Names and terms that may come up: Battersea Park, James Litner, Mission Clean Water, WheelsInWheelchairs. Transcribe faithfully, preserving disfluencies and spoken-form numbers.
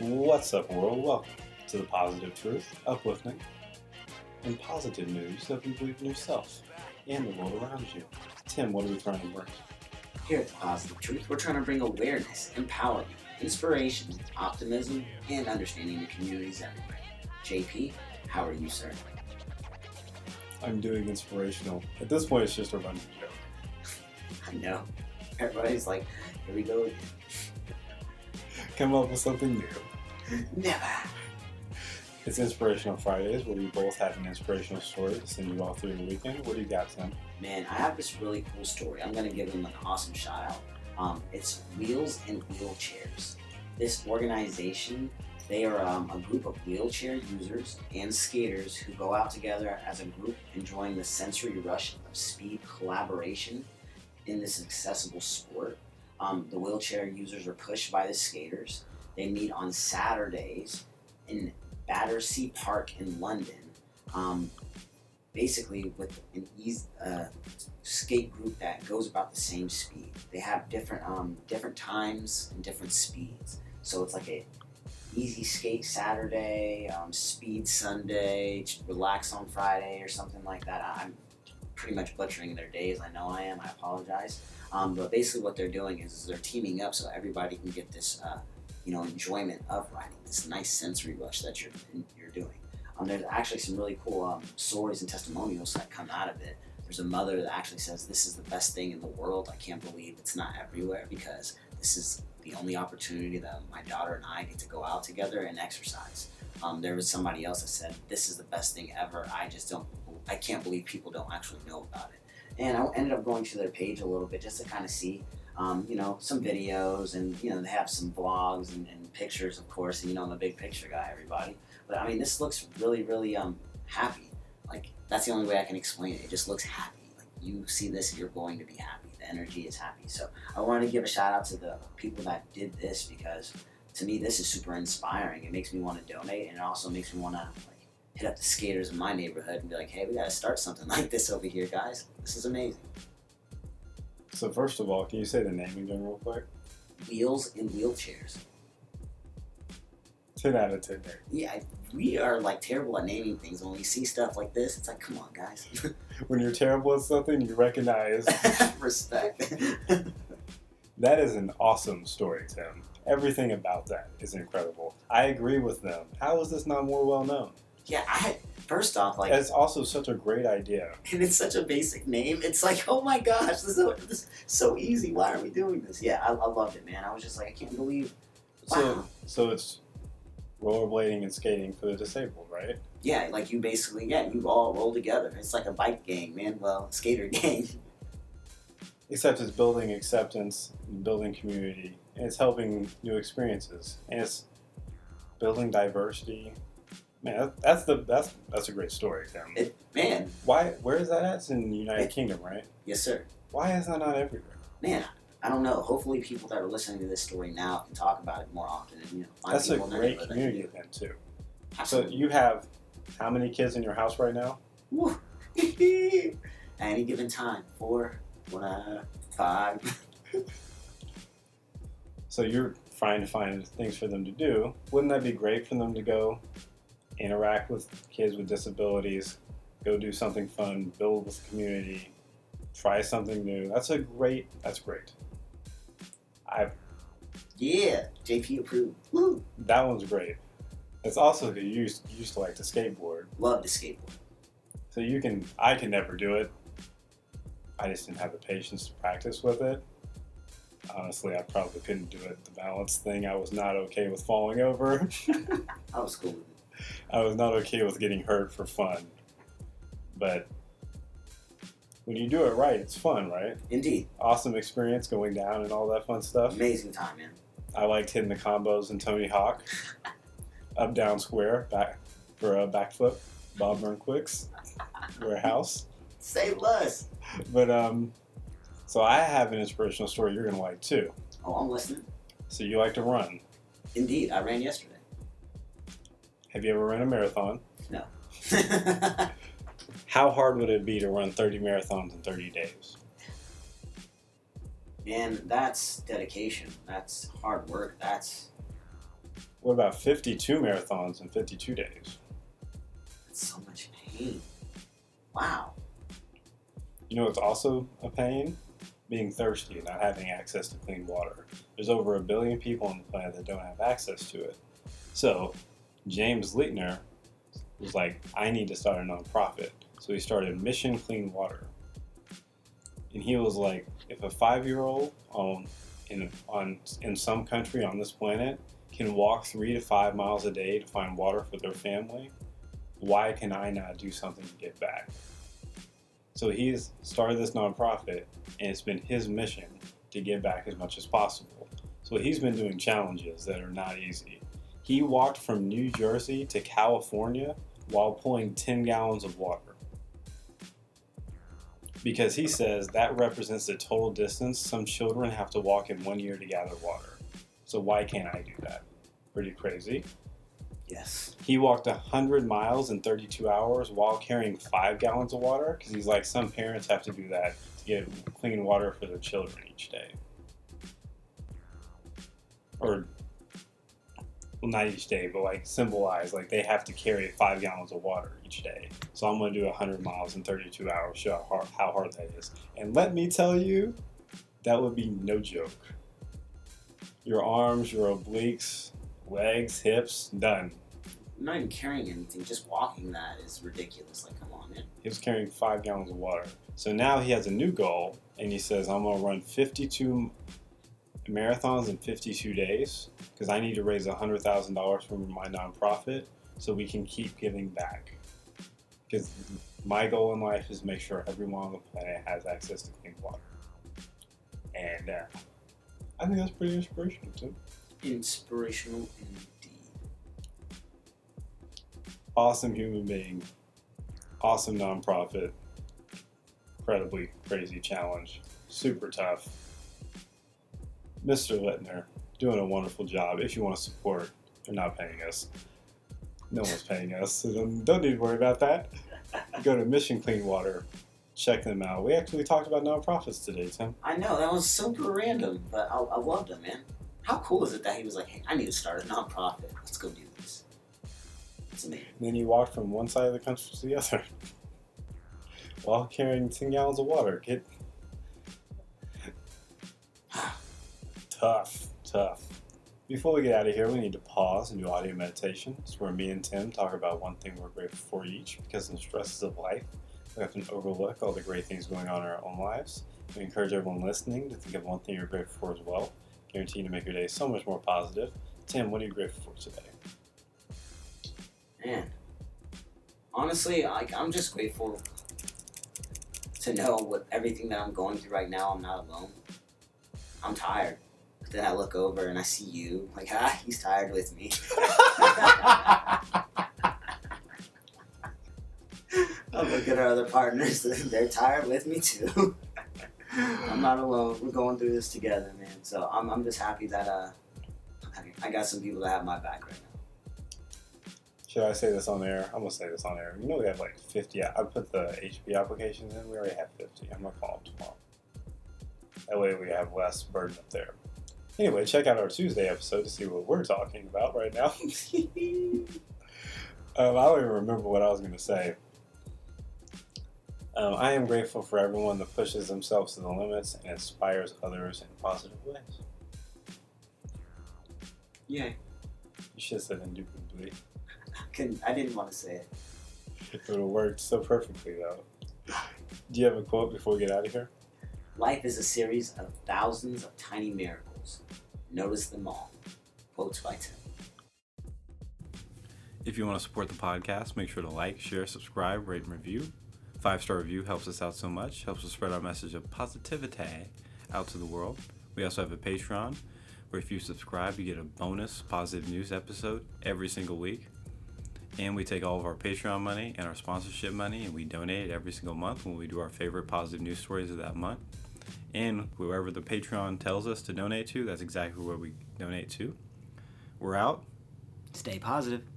What's up, world? Welcome to the positive truth, uplifting, and positive news that we believe in yourself and the world around you. Tim, what are we trying to bring? Here at the Positive Truth, we're trying to bring awareness, empowerment, inspiration, optimism, and understanding to communities everywhere. J P, how are you, sir? I'm doing inspirational. At this point, it's just a running joke. I know. Everybody's like, here we go again. Come up with something new. Never. It's Inspirational Fridays, where we both have an inspirational story to send you all through your weekend. What do you got, Tim? Man, I have this really cool story. I'm going to give them an awesome shout out. Um, it's WheelsInWheelchairs. This organization, they are um, a group of wheelchair users and skaters who go out together as a group, enjoying the sensory rush of speed collaboration in this accessible sport. Um, the wheelchair users are pushed by the skaters. They meet on Saturdays in Battersea Park in London, um, basically with an easy, uh, skate group that goes about the same speed. They have different um, different times and different speeds. So it's like a easy skate Saturday, um, speed Sunday, relax on Friday or something like that. I'm pretty much butchering their days. I know I am. I apologize. Um, but basically what they're doing is, is they're teaming up so everybody can get this, uh, you know, enjoyment of riding, this nice sensory rush that you're you're doing. Um, there's actually some really cool um, stories and testimonials that come out of it. There's a mother that actually says, this is the best thing in the world. I can't believe it's not everywhere, because this is the only opportunity that my daughter and I get to go out together and exercise. Um, there was somebody else that said, this is the best thing ever. I just don't, I can't believe people don't actually know about it. And I ended up going to their page a little bit just to kind of see, um, you know, some videos, and, you know, they have some vlogs and, and pictures, of course, and, you know, I'm a big picture guy, everybody. But I mean, this looks really, really um, happy. Like, that's the only way I can explain it. It just looks happy. Like, you see this, you're going to be happy. The energy is happy. So I wanted to give a shout out to the people that did this, because to me, this is super inspiring. It makes me want to donate, and it also makes me want to, like, hit up the skaters in my neighborhood and be like, hey, we got to start something like this over here, guys. This is amazing. So first of all, can you say the name again real quick? Wheels in Wheelchairs. ten out of ten. Yeah, we are like terrible at naming things. When we see stuff like this, it's like, come on, guys. When you're terrible at something, you recognize. Respect. That is an awesome story, Tim. Everything about that is incredible. I agree with them. How is this not more well known? Yeah, I, first off, like... It's also such a great idea. And it's such a basic name. It's like, oh my gosh, this is so, this is so easy. Why are we doing this? Yeah, I, I loved it, man. I was just like, I can't believe... Wow. So, so it's rollerblading and skating for the disabled, right? Yeah, like you basically, yeah, you all roll together. It's like a bike gang, man. Well, skater gang. Except it's building acceptance, building community, and it's helping new experiences. And it's building diversity... Man, that's the that's that's a great story, Tim. It, man, why? Where is that at? It's in the United it, Kingdom, right? Yes, sir. Why is that not everywhere? Man, I don't know. Hopefully, people that are listening to this story now can talk about it more often. And, you know, that's a great community event too. Absolutely. So you have how many kids in your house right now? At any given time, four, one, five. So you're trying to find things for them to do. Wouldn't that be great for them to go? Interact with kids with disabilities, go do something fun, build with community, try something new. That's a great, that's great. I Yeah, J P approved. Woo. That one's great. It's also good. You used, you used to like to skateboard. Love to skateboard. So you can, I can never do it. I just didn't have the patience to practice with it. Honestly, I probably couldn't do it. The balance thing, I was not okay with falling over. I was cool with it. I was not okay with getting hurt for fun, but when you do it right, it's fun, right? Indeed. Awesome experience going down and all that fun stuff. Amazing time, man. I liked hitting the combos in Tony Hawk, up, down, square, back for a backflip, Bob Burnquicks, warehouse. Say less. But um, so I have an inspirational story you're gonna like too. Oh, I'm listening. So you like to run? Indeed, I ran yesterday. Have you ever run a marathon? No. How hard would it be to run thirty marathons in thirty days? Man, that's dedication. That's hard work. That's What about fifty-two marathons in fifty-two days? That's so much pain. Wow. You know what's also a pain? Being thirsty and not having access to clean water. There's over a billion people on the planet that don't have access to it. So James Litner was like, I need to start a nonprofit. So he started Mission Clean Water. And he was like, if a five-year-old on, in, on, in some country on this planet can walk three to five miles a day to find water for their family, why can I not do something to get back? So he's started this nonprofit, and it's been his mission to give back as much as possible. So he's been doing challenges that are not easy. He walked from New Jersey to California while pulling ten gallons of water, because he says that represents the total distance some children have to walk in one year to gather water. So why can't I do that? Pretty crazy. Yes. He walked one hundred miles in thirty-two hours while carrying five gallons of water, because he's like, some parents have to do that to get clean water for their children each day. Or, well, not each day, but like symbolize, like they have to carry five gallons of water each day. So I'm going to do one hundred miles in thirty-two hours, show how hard, how hard that is. And let me tell you, that would be no joke. Your arms, your obliques, legs, hips, done. I'm not even carrying anything, just walking that is ridiculous. Like, come on, man. He was carrying five gallons of water. So now he has a new goal, and he says, I'm going to run fifty-two marathons in fifty-two days, because I need to raise one hundred thousand dollars from my nonprofit so we can keep giving back. Because my goal in life is to make sure everyone on the planet has access to clean water. And uh, I think that's pretty inspirational, too. Inspirational indeed. Awesome human being. Awesome nonprofit. Incredibly crazy challenge. Super tough. Mister Litner, doing a wonderful job. If you want to support, they're not paying us. No one's paying us, so don't need to worry about that. Go to Mission Clean Water. Check them out. We actually talked about nonprofits today, Tim. I know, that was super random, but I, I loved it, man. How cool is it that he was like, hey, I need to start a nonprofit. Let's go do this. It's amazing. And then he walked from one side of the country to the other while carrying ten gallons of water. Get... tough, tough. Before we get out of here, we need to pause and do audio meditation. It's where me and Tim talk about one thing we're grateful for each, because in the stresses of life, we often overlook all the great things going on in our own lives. We encourage everyone listening to think of one thing you're grateful for as well. Guaranteed to make your day so much more positive. Tim, what are you grateful for today? Man, honestly, like, I'm just grateful to know with everything that I'm going through right now, I'm not alone. I'm tired. But then I look over and I see you. Like, ah, he's tired with me. I look at our other partners. They're tired with me too. I'm not alone. We're going through this together, man. So I'm I'm just happy that uh I got some people that have my back right now. Should I say this on air? I'm gonna say this on air. You know we have like fifty. I put the H P applications in. We already have fifty. I'm gonna call them tomorrow. That way we have less burden up there. Anyway, check out our Tuesday episode to see what we're talking about right now. um, I don't even remember what I was gonna say. Um, I am grateful for everyone that pushes themselves to the limits and inspires others in positive ways. Yay. You should have said indubitably. I couldn't, I didn't want to say it. It would have worked so perfectly, though. Do you have a quote before we get out of here? Life is a series of thousands of tiny miracles. Notice them all. Quotes by Tim. If you want to support the podcast, make sure to like, share, subscribe, rate, and review. Five-star review helps us out so much, helps us spread our message of positivity out to the world. We also have a Patreon, where if you subscribe, you get a bonus positive news episode every single week. And we take all of our Patreon money and our sponsorship money, and we donate it every single month when we do our favorite positive news stories of that month. And whoever the Patreon tells us to donate to, that's exactly where we donate to. We're out. Stay positive.